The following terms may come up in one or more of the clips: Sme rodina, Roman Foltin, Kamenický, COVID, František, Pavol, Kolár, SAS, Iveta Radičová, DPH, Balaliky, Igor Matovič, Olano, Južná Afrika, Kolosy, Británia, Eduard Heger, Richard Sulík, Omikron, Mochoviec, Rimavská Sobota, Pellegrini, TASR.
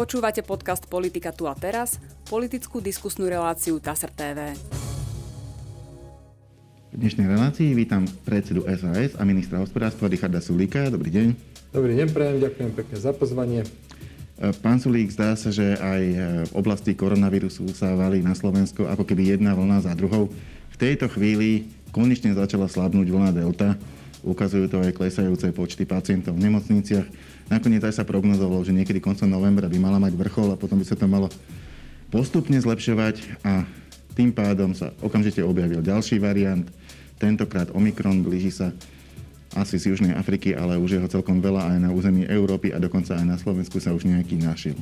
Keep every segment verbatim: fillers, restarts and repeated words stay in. Počúvate podcast Politika tu a teraz, politickú diskusnú reláciu TASR té vé. V dnešnej relácii vítam predsedu es a es a ministra hospodárstva Richarda Sulíka. Dobrý deň. Dobrý deň, prajem, ďakujem pekne za pozvanie. Pán Sulík, zdá sa, že aj v oblasti koronavírusu sa valí na Slovensko ako keby jedna vlna za druhou. V tejto chvíli konečne začala slabnúť vlna delta. Ukazujú to aj klesajúce počty pacientov v nemocniciach. Nakoniec aj sa prognozovalo, že niekedy koncom novembra by mala mať vrchol a potom by sa to malo postupne zlepšovať a tým pádom sa okamžite objavil ďalší variant. Tentokrát Omikron, blíži sa asi z Južnej Afriky, ale už je ho celkom veľa aj na území Európy a dokonca aj na Slovensku sa už nejaký našiel.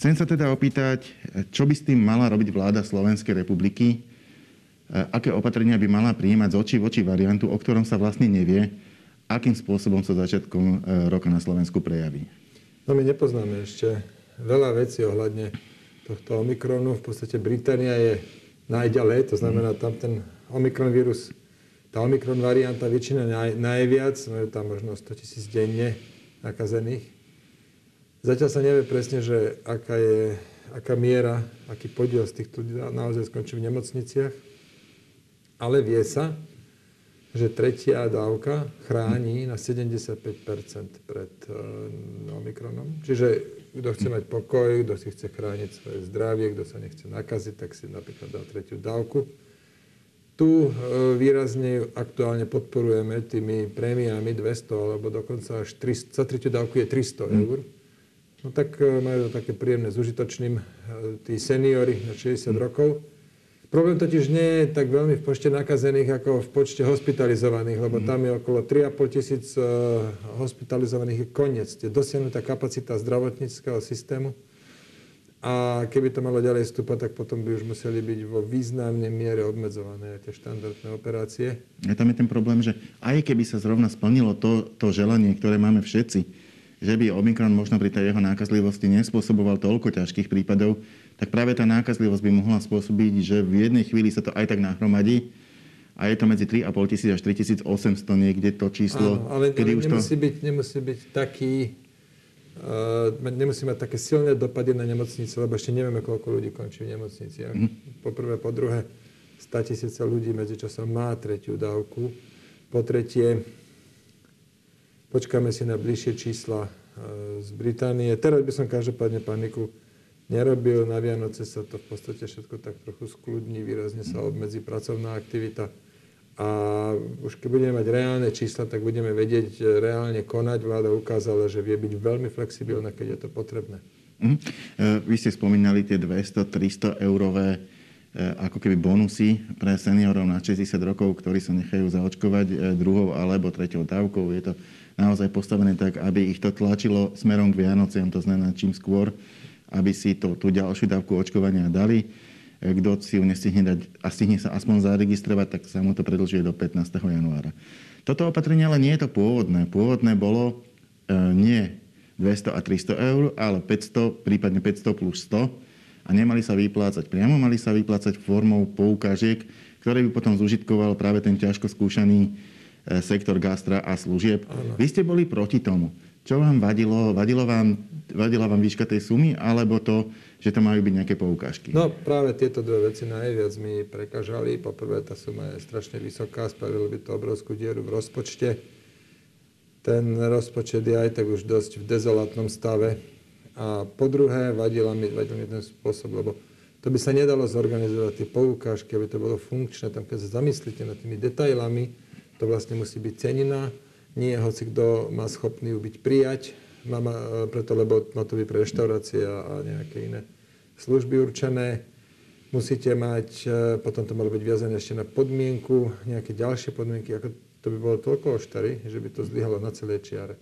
Chcem sa teda opýtať, čo by s tým mala robiť vláda Slovenskej republiky? Aké opatrenia by mala prijímať z očí v oči variantu, o ktorom sa vlastne nevie, akým spôsobom sa začiatkom roka na Slovensku prejaví? No my nepoznáme ešte veľa vecí ohľadne tohto Omikronu. V podstate Británia je najďalej, to znamená tam ten Omikron vírus. Tá Omikron varianta väčšina naj, najviac, majú tam možno sto tisíc denne nakazených. Zatiaľ sa nevie presne, že aká je, aká miera, aký podiel z týchto naozaj skončí v nemocniciach. Ale vie sa, že tretia dávka chráni na sedemdesiatpäť percent pred uh, Omikronom. Čiže kto chce mať pokoj, kto si chce chrániť svoje zdravie, kto sa nechce nakaziť, tak si napríklad dá tretiu dávku. Tu výrazne aktuálne podporujeme tými prémiami dvesto alebo dokonca až tristo, za tretiu dávku je tristo mm. eur. No tak majú to také príjemné s užitočným tí seniori na šesťdesiat mm. rokov. Problém totiž nie je tak veľmi v počte nakazených ako v počte hospitalizovaných, lebo mm. tam je okolo tri a pol tisíc hospitalizovaných je koniec. Je dosiahnutá kapacita zdravotníckeho systému. A keby to malo ďalej stúpať, tak potom by už museli byť vo významnej miere obmedzované tie štandardné operácie. A tam je ten problém, že aj keby sa zrovna splnilo to, to želanie, ktoré máme všetci, že by Omikron možno pri tej jeho nákazlivosti nespôsoboval toľko ťažkých prípadov, tak práve tá nákazlivosť by mohla spôsobiť, že v jednej chvíli sa to aj tak nahromadí a je to medzi tri a pol tisíc až tri tisíc osemsto niekde to číslo. Áno, ale, kedy ale už nemusí, to... byť, nemusí byť taký... Uh, nemusí mať také silné dopady na nemocnice, lebo ešte nevieme, koľko ľudí končí v nemocnici. Mm. Po prvé, po druhé, sto tisíce ľudí medzičasom má tretiu dávku. Po tretie, počkáme si na bližšie čísla uh, z Británie. Teraz by som každopádne paniku nerobil. Na Vianoce sa to v podstate všetko tak trochu skľudní, výrazne sa obmedzí pracovná aktivita. A už keď budeme mať reálne čísla, tak budeme vedieť reálne konať. Vláda ukázala, že vie byť veľmi flexibilná, keď je to potrebné. Mm. Vy ste spomínali tie dvesto tristo eurové ako keby bonusy pre seniorov na šesťdesiat rokov, ktorí sa nechajú zaočkovať druhou alebo treťou dávkou. Je to naozaj postavené tak, aby ich to tlačilo smerom k Vianociam, to znamená čím skôr, aby si to, tú ďalšiu dávku očkovania dali. Kto si ju nestihne dať a stihne sa aspoň zaregistrovať, tak sa mu to predĺžuje do pätnásteho januára. Toto opatrenie ale nie je to pôvodné. Pôvodné bolo e, nie dvesto a tristo eur, ale päťsto, prípadne päťsto plus sto. A nemali sa vyplácať priamo, mali sa vyplácať formou poukážiek, ktoré by potom zúžitkoval práve ten ťažko skúšaný e, sektor gastra a služieb. Ale... Vy ste boli proti tomu. Čo vám vadilo? Vadilo vám, vadila vám výška tej sumy, alebo to, že to majú byť nejaké poukážky? No práve tieto dve veci najviac mi prekážali. Poprvé, tá suma je strašne vysoká, spravilo by to obrovskú dieru v rozpočte. Ten rozpočet je aj tak už dosť v dezolátnom stave. A po druhé, vadila mi, vadil mi ten spôsob, lebo to by sa nedalo zorganizovať tie poukážky, aby to bolo funkčné. Tam, keď sa zamyslíte nad tými detailami, to vlastne musí byť cenina. Nie hoci kto má schopný ju byť prijať, má, má, preto lebo má to byť pre reštaurácie a nejaké iné služby určené. Musíte mať, potom to malo byť viazané ešte na podmienku, nejaké ďalšie podmienky, ako to by bolo toľko oštary, že by to zlyhalo na celej čiare.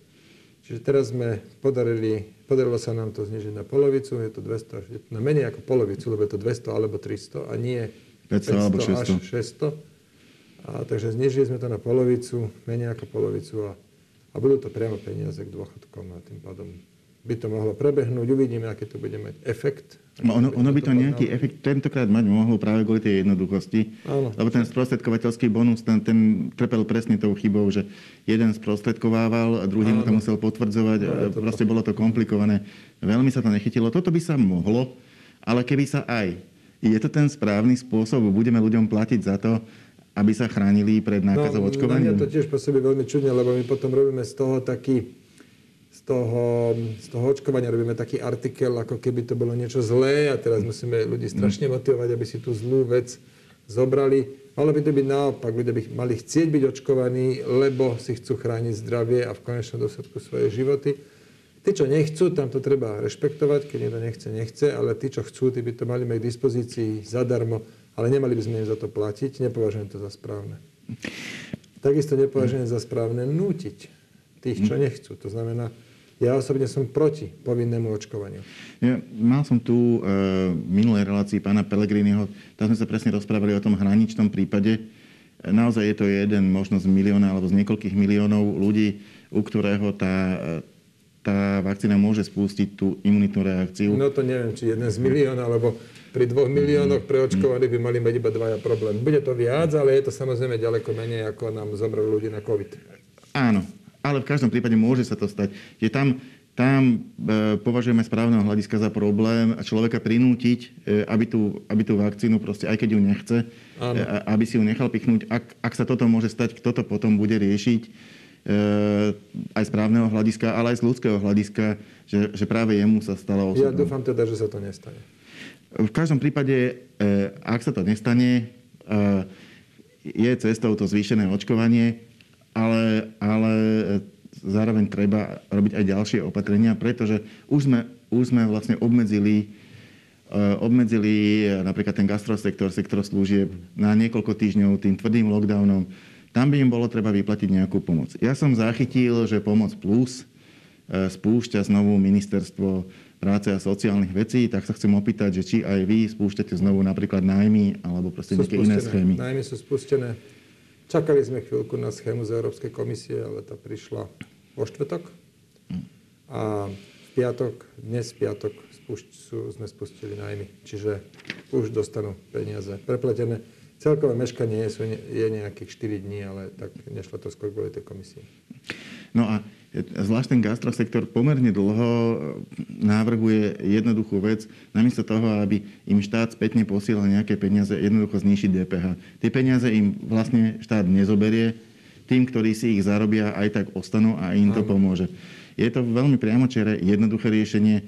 Čiže teraz sme podarili, podarilo sa nám to znižiť na polovicu, je to dvesto, na menej ako polovicu, lebo je to dvesto alebo tristo a nie päťsto, päťsto až šesťsto. A takže znižili sme to na polovicu, menej ako polovicu a, a budú to priamo peniaze k dôchodkom a tým pádom by to mohlo prebehnúť. Uvidíme, aký to bude mať efekt. No, ono, ono by to nejaký podľa... efekt tentokrát mať mohlo práve kvôli tej jednoduchosti. Áno. Lebo ten sprostredkovateľský bonus, ten, ten trpel presne tou chybou, že jeden sprostredkovával a druhý mu to musel potvrdzovať. Áno, to proste to... bolo to komplikované. Veľmi sa to nechytilo. Toto by sa mohlo, ale keby sa aj. Je to ten správny spôsob? Budeme ľuďom platiť za to, aby sa chránili pred nákazou očkovaním? No, na mňa to tiež po sebe veľmi čudne, lebo my potom robíme z toho taký Z toho, z toho očkovania robíme taký artikel, ako keby to bolo niečo zlé a teraz musíme ľudí strašne motivovať, aby si tú zlú vec zobrali. Malo by to byť naopak. Ľudia by mali chcieť byť očkovaní, lebo si chcú chrániť zdravie a v konečnom dôsledku svoje životy. Tí, čo nechcú, tam to treba rešpektovať. Keď niekto nechce, nechce, ale tí, čo chcú, tí by to mali mať k dispozícii zadarmo, ale nemali by sme im za to platiť. Nepovažujem to za správne. Takisto nepovažujem za správne nútiť tých, čo nechcú. To znamená, ja osobne som proti povinnému očkovaniu. Ja, mal som tu e, minulé relácii pána Pellegriniho, tam sme sa presne rozprávali o tom hraničnom prípade. Naozaj je to jeden možno z milióna alebo z niekoľkých miliónov ľudí, u ktorého tá, tá vakcína môže spustiť tú imunitnú reakciu. No to neviem, či jeden z milióna, alebo pri dvoch miliónoch preočkovaných by mali mať iba dvaja problém. Bude to viac, ale je to samozrejme ďaleko menej, ako nám zomrelo ľudí na COVID. Áno. Ale v každom prípade môže sa to stať. Že tam, tam e, považujeme správneho hľadiska za problém človeka prinútiť, e, aby, tú, aby tú vakcínu, proste, aj keď ju nechce, e, aby si ju nechal pichnúť. Ak, ak sa toto môže stať, kto to potom bude riešiť e, aj správneho hľadiska, ale aj z ľudského hľadiska, že, že práve jemu sa stalo osobou. Ja dúfam teda, že sa to nestane. V každom prípade, e, ak sa to nestane, e, je cestou to zvýšené očkovanie, Ale, ale zároveň treba robiť aj ďalšie opatrenia, pretože už sme, už sme vlastne obmedzili, obmedzili napríklad ten gastrosektor, sektor služieb na niekoľko týždňov tým tvrdým lockdownom. Tam by im bolo treba vyplatiť nejakú pomoc. Ja som zachytil, že Pomoc plus spúšťa znovu ministerstvo práce a sociálnych vecí, tak sa chcem opýtať, že či aj vy spúšťate znovu napríklad nájmy alebo proste nejaké iné schémy. Nájmy sú spustené. Čakali sme chvíľku na schému z Európskej komisie, ale tá prišla vo štvrtok. A v piatok, dnes v piatok spúšť, sme spustili nájmy. Čiže už dostanú peniaze prepletené. Celkové meškanie sú, je nejakých štyri dní, ale tak nešlo to skôr kvôli tej komisii. No a zvlášť ten gastrosektor pomerne dlho návrhuje jednoduchú vec. Namiesto toho, aby im štát spätne posielal nejaké peniaze, jednoducho znižiť dé pé há. Tie peniaze im vlastne štát nezoberie. Tým, ktorí si ich zarobia, aj tak ostanú a im to pomôže. Je to veľmi priamočiare, jednoduché riešenie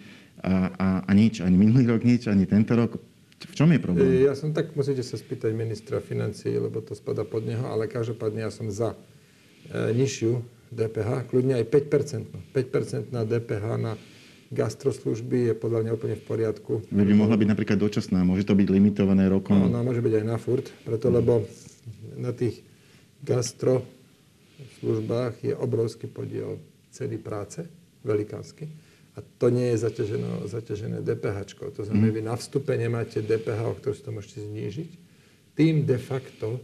a, a, a nič, ani minulý rok nič, ani tento rok. V čom je problém? Ja som tak, musíte sa spýtať ministra financií, lebo to spadá pod neho, ale každopádne ja som za e, nižšiu dé pé há, kľudne aj päť percent. päť percent na dé pé há na gastroslúžby je podľa mňa úplne v poriadku. By mohla byť napríklad dočasná, môže to byť limitované rokom. No, no môže byť aj na furt, preto lebo na tých gastroslúžbách je obrovský podiel ceny práce, velikánsky. A to nie je zaťažené, zaťažené DPHčko. To znamená, vy na vstupe nemáte dé pé há, o ktorú si to môžete znížiť. Tým de facto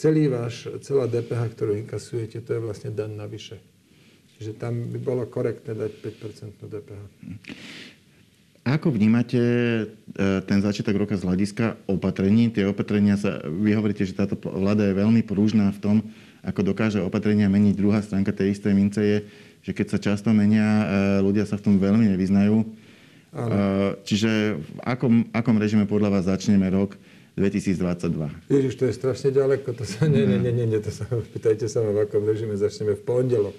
Celý váš, celá dé pé há, ktorú inkasujete, to je vlastne daň navyše. Čiže tam by bolo korektné dať päť percent dé pé há. Ako vnímate ten začiatok roka z hľadiska opatrení? Tie opatrenia sa... Vy hovoríte, že táto vláda je veľmi prúžná v tom, ako dokáže opatrenia meniť. Druhá stránka tej istej mince je, že keď sa často menia, ľudia sa v tom veľmi nevyznajú. Áno. Čiže v akom, akom režime podľa vás začneme rok dvetisícdvadsaťdva. Ježiš, to je strašne ďaleko. To sa... Nie, nie, nie, nie, nie to sa... Pýtajte sa ma, v akom režime začneme v pondelok.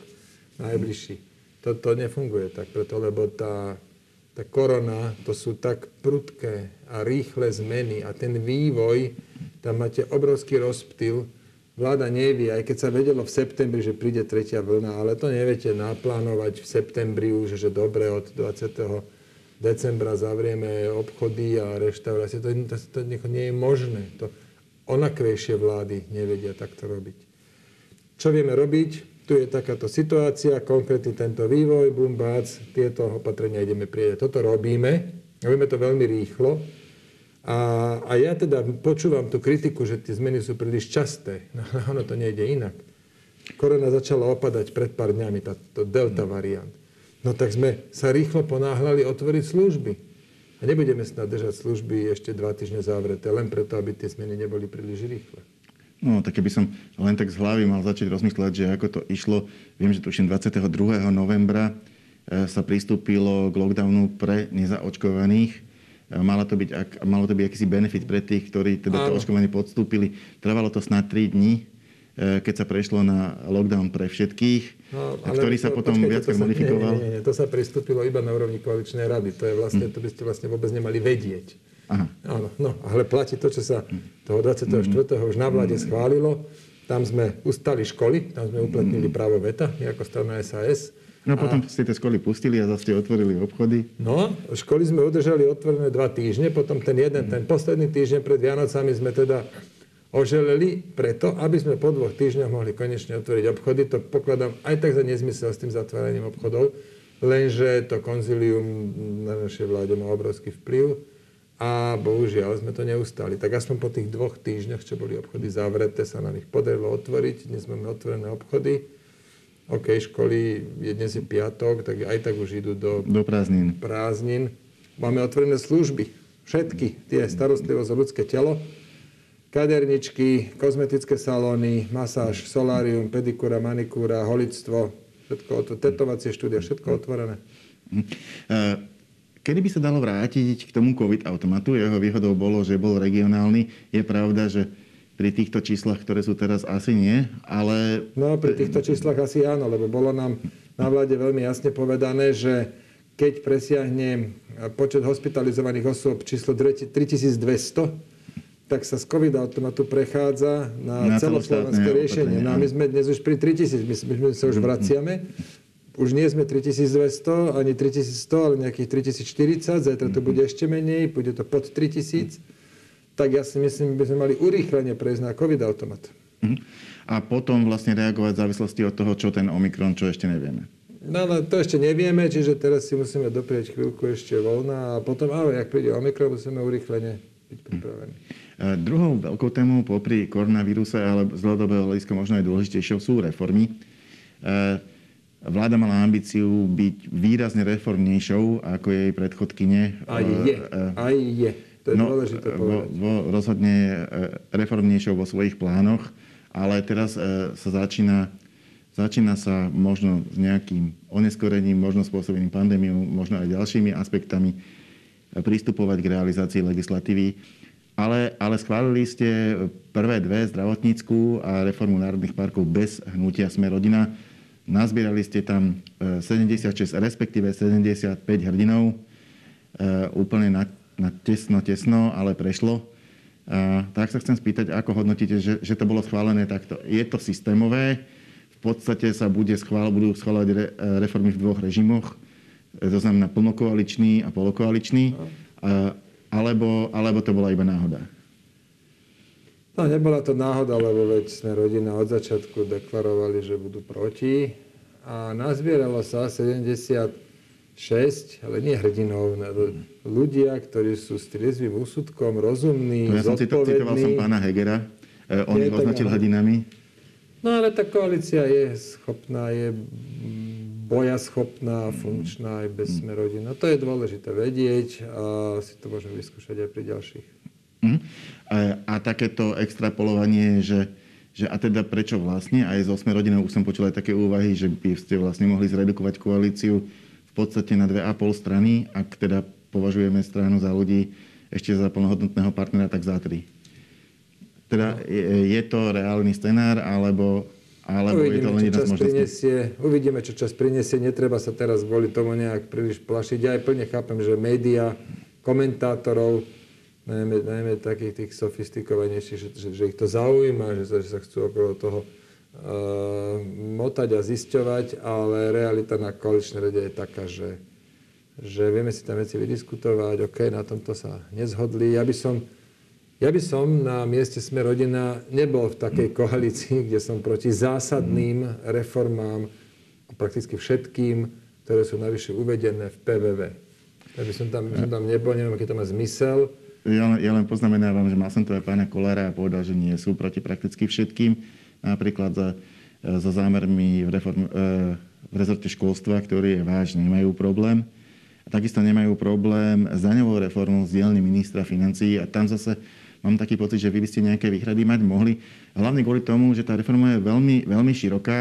Najbližší. Toto nefunguje tak, preto, lebo tá, tá korona, to sú tak prudké a rýchle zmeny a ten vývoj, tam máte obrovský rozptyl. Vláda nevie, aj keď sa vedelo v septembri, že príde tretia vlna, ale to neviete naplánovať v septembri už, že dobre od dvadsiateho decembra zavrieme obchody a reštaurácie. To, to, to nie je možné. To onakvejšie vlády nevedia takto robiť. Čo vieme robiť? Tu je takáto situácia, konkrétny tento vývoj, bum, bác, tieto opatrenia ideme prijať. Toto robíme. Robíme to veľmi rýchlo. A, a ja teda počúvam tú kritiku, že tie zmeny sú príliš časté. No, ono to nejde inak. Korona začala opadať pred pár dňami, táto delta variant. No tak sme sa rýchlo ponáhľali otvoriť služby. A nebudeme snad držať služby ešte dva týždne zavreté, len preto, aby tie zmeny neboli príliš rýchle. No, tak keby som len tak z hlavy mal začať rozmýšľať, že ako to išlo. Viem, že tuším dvadsiateho druhého novembra sa pristúpilo k lockdownu pre nezaočkovaných. Malo to byť, ak, malo to byť akýsi benefit pre tých, ktorí teda to očkovanie podstúpili. Trvalo to snad tri dni, keď sa prešlo na lockdown pre všetkých, no, ktorý sa to, potom viac modifikoval. Nie, nie, nie, to sa pristúpilo iba na úrovni koaličnej rady. To je vlastne, mm. to by ste vlastne vôbec nemali vedieť. Aha. Áno, no, ale platí to, čo sa toho dvadsiateho štvrtého Mm. už na vláde schválilo. Tam sme ustali školy, tam sme uplatnili právo veta, ako strana es a es. No a potom ste tie školy pustili a zase ste otvorili obchody. No, školy sme udržali otvorené dva týždne, potom ten jeden, mm. ten posledný týždeň pred Vianocami sme teda oželeli preto, aby sme po dvoch týždňoch mohli konečne otvoriť obchody. To pokladám aj tak za nezmysel s tým zatváraním obchodov, lenže to konzílium na našej vláde má obrovský vplyv. A bohužiaľ sme to neustali. Tak aspoň po tých dvoch týždňoch, čo boli obchody zavreté, sa nám ich podarilo otvoriť. Dnes máme otvorené obchody. OK, školy, dnes je piatok, tak aj tak už idú do, do prázdnin. prázdnin. Máme otvorené služby. Všetky tie starostlivosť o ľudské telo. Kaderničky, kozmetické salóny, masáž, solárium, pedikúra, manikúra, holictvo. Všetko, tetovacie štúdia, všetko otvorené. Uh... Kedy by sa dalo vrátiť k tomu COVID-automatu? Jeho výhodou bolo, že bol regionálny. Je pravda, že pri týchto číslach, ktoré sú teraz, asi nie, ale... No, pri týchto číslach asi áno, lebo bolo nám na vláde veľmi jasne povedané, že keď presiahne počet hospitalizovaných osôb číslo tritisícdvesto, tak sa z COVID-automatu prechádza na, na celoslovenské riešenie. No a my sme dnes už pri tritisíc, my, my sa už vraciame. Už nie sme tritisícdvesto, ani tritisícsto, ale nejakých tritisícštyridsať. Zajtra to bude ešte menej, bude to pod tritisíc. Tak ja si myslím, by sme mali urýchlenie prejsť na COVID-automat. A potom vlastne reagovať v závislosti od toho, čo ten Omikron, čo ešte nevieme. No, no to ešte nevieme, čiže teraz si musíme doprieť chvíľku ešte voľna. A potom, ale ak príde Omikron, musíme urýchlenie byť pripravení. A druhou veľkou témou popri koronavíruse, ale z dlhodobého hľadiska možno aj dôležitejšou, sú reformy. Vláda mala ambíciu byť výrazne reformnejšou ako jej predchodkyne. Aj je, aj je. To je no, dôležité povedať. Vo, vo rozhodne reformnejšou vo svojich plánoch, ale teraz sa začína, začína sa možno s nejakým oneskorením, možno spôsobeným pandémiou, možno aj ďalšími aspektami pristupovať k realizácii legislatívy. Ale, ale schválili ste prvé dve, zdravotnícku a reformu národných parkov bez hnutia Sme rodina. Nazbierali ste tam sedemdesiatšesť, respektíve sedemdesiatpäť hrdinov. Úplne na, na tesno, tesno, ale prešlo. Tak sa chcem spýtať, ako hodnotíte, že, že to bolo schválené takto. Je to systémové? V podstate sa bude schvál, budú schváľovať re, reformy v dvoch režimoch. To znamená plnokoaličný a polokoaličný. Alebo, alebo to bola iba náhoda? No, nebola to náhoda, lebo veď Sme rodina od začiatku deklarovali, že budú proti. A nazbieralo sa sedemdesiatšesť, ale nie hrdinov, ľudia, ktorí sú s triezvym úsudkom, rozumní, ja zodpovední. Ja som citoval som pána Hegera, on ich označil hrdinami. No ale tá koalícia je schopná, je bojaschopná, funkčná aj bez Sme rodina. To je dôležité vedieť a si to môžeme vyskúšať aj pri ďalších. Mm. A, a takéto extrapolovanie, že, že a teda prečo vlastne, aj zo Sme rodinou už som počul aj také úvahy, že by ste vlastne mohli zredukovať koalíciu v podstate na dve a pol strany, ak teda považujeme stranu Za ľudí ešte za plnohodnotného partnera, tak za tri. Teda no. je, je to reálny scenár, alebo, alebo uvidíme, je to len jedna z možností? Uvidíme, čo čas prinesie. Netreba sa teraz kvôli tomu nejak príliš plašiť. Ja aj plne chápem, že médiá, komentátorov, Najmä, najmä takých tých sofistikovanejších, že, že, že ich to zaujíma, že sa, že sa chcú okolo toho uh, motať a zisťovať, ale realita na koaličnej rade je taká, že, že vieme si tam veci vydiskutovať, OK, na tomto sa nezhodli. Ja by som, ja by som na mieste Sme rodina nebol v takej koalícii, kde som proti zásadným reformám, prakticky všetkým, ktoré sú navyše uvedené v pé vé vé. Ja by som tam, by som tam nebol, neviem, aký to má zmysel. Ja, ja len poznamenávam, že mal som to aj pána Kolára a povedal, že nie sú proti prakticky všetkým. Napríklad za, za zámermi v reform, e, v rezorte školstva, ktorí vážne nemajú problém. A takisto nemajú problém s daňovou reformou z dielny ministra financií. A tam zase mám taký pocit, že vy by ste nejaké výhrady mať mohli. Hlavne kvôli tomu, že tá reforma je veľmi, veľmi široká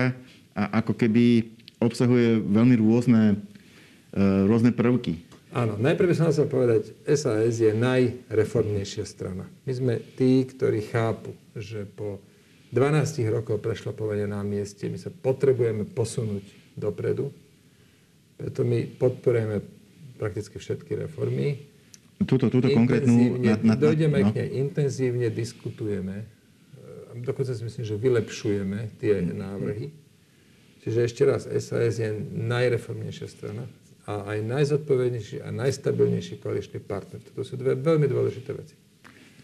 a ako keby obsahuje veľmi rôzne, rôzne prvky. Áno, najprv som chcel povedať, es a es je najreformnejšia strana. My sme tí, ktorí chápu, že po dvanástich rokoch prešlo povede na mieste. My sa potrebujeme posunúť dopredu. Preto my podporujeme prakticky všetky reformy. Túto, túto konkrétnu... Na, na, dojdeme no. k nej, intenzívne diskutujeme. Dokonca si myslím, že vylepšujeme tie návrhy. Čiže ešte raz, es a es je najreformnejšia strana a aj najzodpovednejší a najstabilnejší koaličný partner. To sú dve veľmi dôležité veci.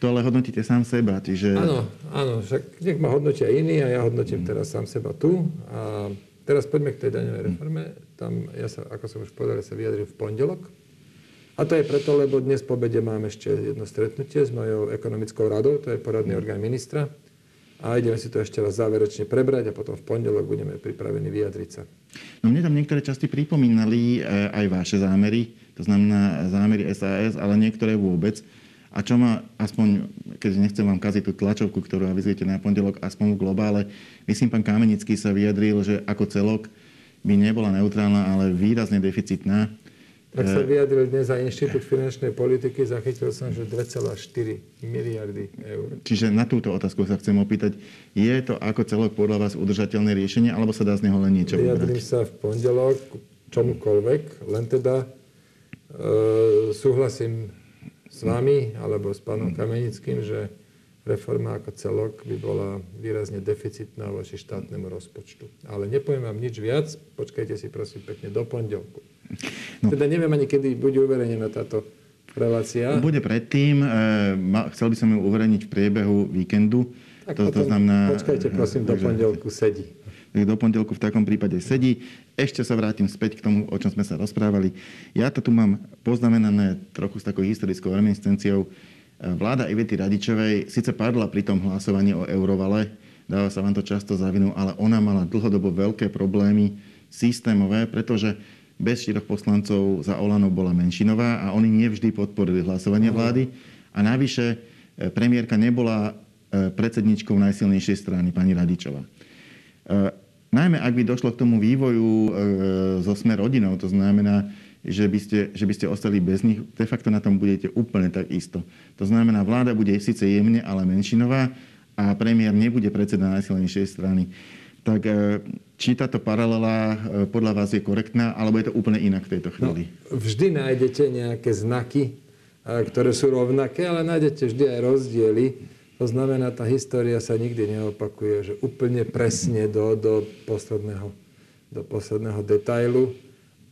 To ale hodnotíte sám seba, čiže... Áno, áno, však nech ma hodnotia iní a ja hodnotím mm. teraz sám seba tu. A teraz poďme k tej daňovej reforme. Tam, ja sa, ako som už povedal, sa vyjadrím v pondelok. A to je preto, lebo dnes po obede mám ešte jedno stretnutie s mojou ekonomickou radou, to je poradný orgán ministra. A ideme si to ešte raz záverečne prebrať a potom v pondelok budeme pripravení vyjadriť sa. No mne tam niektoré časti pripomínali aj vaše zámery, to znamená zámery es a es, ale niektoré vôbec. A čo ma, aspoň, keďže nechcem vám kaziť tú tlačovku, ktorú avizujete na pondelok, aspoň v globále, myslím, pán Kamenický sa vyjadril, že ako celok by nebola neutrálna, ale výrazne deficitná. Tak sa vyjadril dnes aj Inštitút finančnej politiky, zachytil som, že dve celé štyri miliardy eur. Čiže na túto otázku sa chcem opýtať, je to ako celok podľa vás udržateľné riešenie, alebo sa dá z neho len niečo ubrať? Vyjadrím sa v pondelok čomukoľvek, len teda e, súhlasím s vami, alebo s pánom Kamenickým, že reforma ako celok by bola výrazne deficitná voči štátnemu rozpočtu. Ale nepoviem vám nič viac, počkajte si prosím pekne do pondelku. No. Teda neviem ani, kedy bude uverejnená táto relácia. Bude predtým. E, chcel by som ju uverejniť v priebehu víkendu. Tak to, to znamená, počkajte, prosím, takže, do pondelku sedí. Do pondelku v takom prípade sedí. Ešte sa vrátim späť k tomu, o čom sme sa rozprávali. Ja to tu mám poznamenané trochu s takou historickou reminiscenciou. Vláda Ivety Radičovej síce padla pri tom hlasovaní o eurovale, dáva sa vám to často za vinu, ale ona mala dlhodobo veľké problémy systémové, pretože bez štyroch poslancov za Olano bola menšinová a oni nevždy podporili hlasovanie vlády. A navyše premiérka nebola predsedničkou najsilnejšej strany, pani Radičová. E, najmä ak by došlo k tomu vývoju e, so Sme rodinou, to znamená, že by, ste, že by ste ostali bez nich, de facto na tom budete úplne tak isto. To znamená, vláda bude síce jemne, ale menšinová a premiér nebude predseda najsilnejšej strany. Tak či táto paralela podľa vás je korektná, alebo je to úplne inak v tejto chvíli? No, vždy nájdete nejaké znaky, ktoré sú rovnaké, ale nájdete vždy aj rozdiely. To znamená, tá história sa nikdy neopakuje, že úplne presne do, do, posledného, do posledného detailu.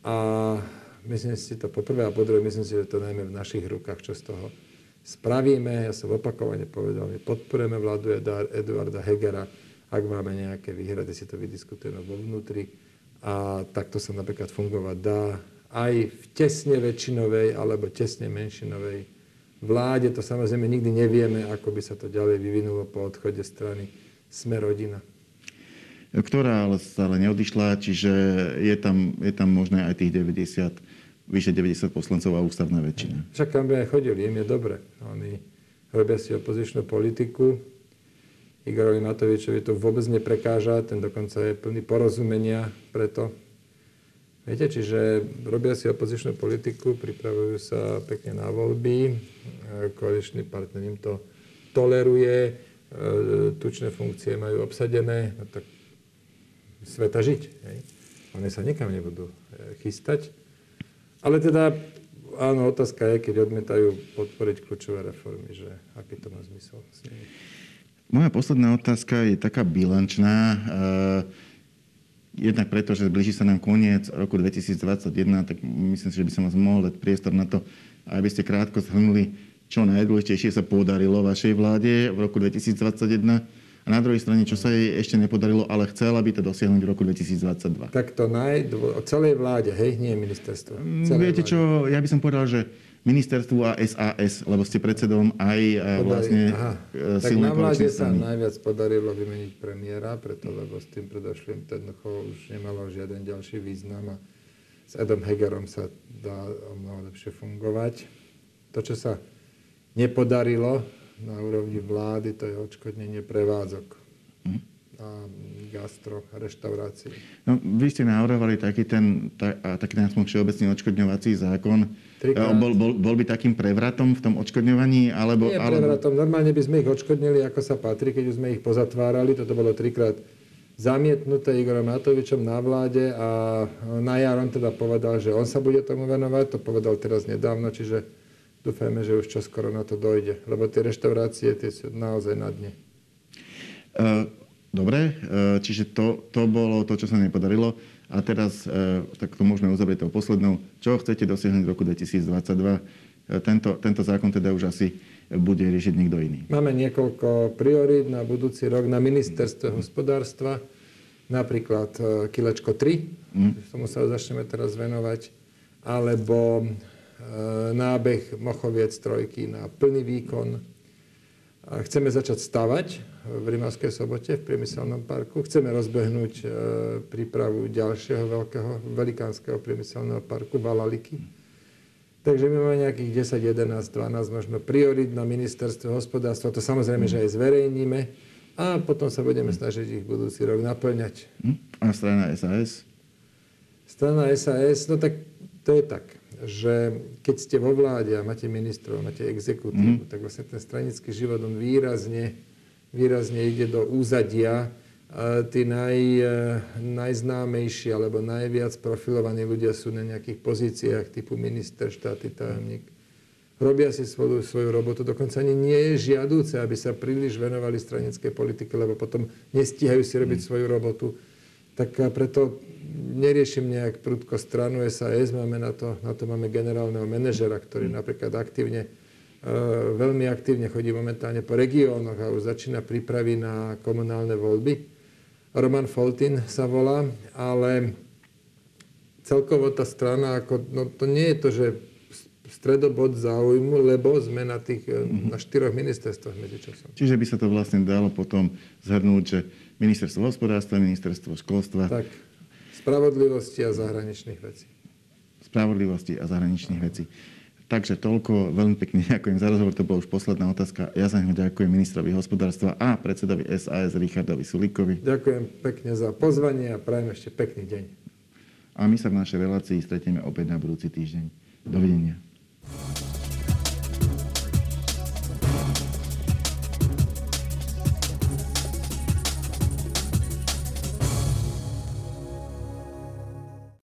A myslím si to poprvé a po druhé, myslím si, že to najmä v našich rukách, čo z toho spravíme. Ja som opakovane povedal, my podporujeme vládu Eduarda Hegera. Ak máme nejaké výhrady, si to vydiskutujeme vo vnútri a takto sa napríklad fungovať dá aj v tesne väčšinovej alebo tesne menšinovej vláde. To samozrejme nikdy nevieme, ako by sa to ďalej vyvinulo po odchode strany Sme rodina. Ktorá ale stále neodišla, čiže je tam, je tam možné aj tých deväťdesiat, vyše deväťdesiat poslancov a ústavná väčšina. Však tam by aj chodili, im je dobre. Oni robia si opozičnú politiku. Igorovi Matovičovi to vôbec neprekáža, ten dokonca je plný porozumenia preto. Viete, čiže robia si opozičnú politiku, pripravujú sa pekne na voľby, koaličný partner im to toleruje, tučné funkcie majú obsadené, no tak sveta žiť. Hej. Oni sa nikam nebudú chystať. Ale teda, áno, otázka je, keď odmietajú podporiť kľúčové reformy, že aký to má zmysel s nimi. Moja posledná otázka je taká bilančná. Jednak preto, že blíži sa nám koniec roku dvetisícdvadsaťjeden, tak myslím si, že by som vás mohol dať priestor na to, aby ste krátko zhrnuli, čo najdôležitejšie sa podarilo vašej vláde v roku dvetisícdvadsaťjeden A na druhej strane, čo sa jej ešte nepodarilo, ale chcela by to dosiahnuť v roku dvetisícdvadsaťdva. Tak to najdô... celej vláde, hej, nie ministerstvo. Viete vláde. Čo, ja by som povedal, že ministerstvu a es á es, lebo ste predsedom aj Podari, vlastne silnej koaličnej strany. Tak na vláde sa najviac podarilo vymeniť premiéra, preto lebo s tým predošlým jednoducho už nemalo žiaden ďalší význam a s Edom Hegerom sa dá o mnoho lepšie fungovať. To, čo sa nepodarilo na úrovni vlády, to je odškodnenie prevádzok. Mhm. A gastro, reštaurácií. No, vy ste navrhovali taký ten, ta, taký ten všeobecný odškodňovací zákon. Bol, bol, bol by takým prevratom v tom odškodňovaní? Alebo, nie alebo... prevratom. Normálne by sme ich odškodnili, ako sa patrí, keď už sme ich pozatvárali. Toto bolo trikrát zamietnuté Igorom Matovičom na vláde a na jar on teda povedal, že on sa bude tomu venovať. To povedal teraz nedávno, čiže dúfajme, že už čoskoro na to dojde. Lebo tie reštaurácie, tie sú naozaj na dne. Uh... Dobre, čiže to, to bolo to, čo sa nepodarilo. A teraz, tak to môžeme uzavrieť tou poslednou. Čo chcete dosiahnuť v roku dvetisícdvadsaťdva? Tento, tento zákon teda už asi bude riešiť nikto iný. Máme niekoľko priorít na budúci rok na ministerstve mm. hospodárstva. Napríklad kilečko tri, mm. tomu sa začneme teraz venovať. Alebo nábeh Mochoviec trojky na plný výkon. A chceme začať stavať v Rimavskej Sobote, v priemyselnom parku. Chceme rozbehnúť e, prípravu ďalšieho veľkého, velikánskeho priemyselného parku Balaliky. Takže my máme nejakých desať, jedenásť, dvanásť možno priorít na ministerstve hospodárstva. To samozrejme, že aj zverejníme. A potom sa budeme snažiť ich budúci rok naplňať. A strana es á es? Strana es á es, no tak to je tak, že keď ste vo vláde a máte ministrov, máte exekutívu, mm. tak vlastne ten stranický život, on výrazne, výrazne ide do úzadia. E, tí naj, e, najznámejší alebo najviac profilovaní ľudia sú na nejakých pozíciách typu minister, štátny tajomník. Robia si svoju, svoju robotu, dokonca ani nie je žiaduce, aby sa príliš venovali stranickej politike, lebo potom nestíhajú si robiť mm. svoju robotu. Tak preto neriešim nejak prudko stranu es á es. Máme na to, na to máme generálneho manažera, ktorý napríklad aktívne, e, veľmi aktívne chodí momentálne po regiónoch a už začína prípravy na komunálne voľby. Roman Foltin sa volá, ale celkovo tá strana, ako, no, to nie je to, že stredobod záujmu, lebo sme na, tých, na štyroch ministerstvách medzičasom. Čiže by sa to vlastne dalo potom zhrnúť, že ministerstvo hospodárstva, ministerstvo školstva. Tak, spravodlivosti a zahraničných vecí. Spravodlivosti a zahraničných Aha. vecí. Takže toľko, veľmi pekne ďakujem za rozhovor, to bola už posledná otázka. Ja za ňu ďakujem ministrovi hospodárstva a predsedovi es á es Richardovi Sulíkovi. Ďakujem pekne za pozvanie a prajem ešte pekný deň. A my sa v našej relácii stretneme opäť na budúci týždeň. Dovidenia.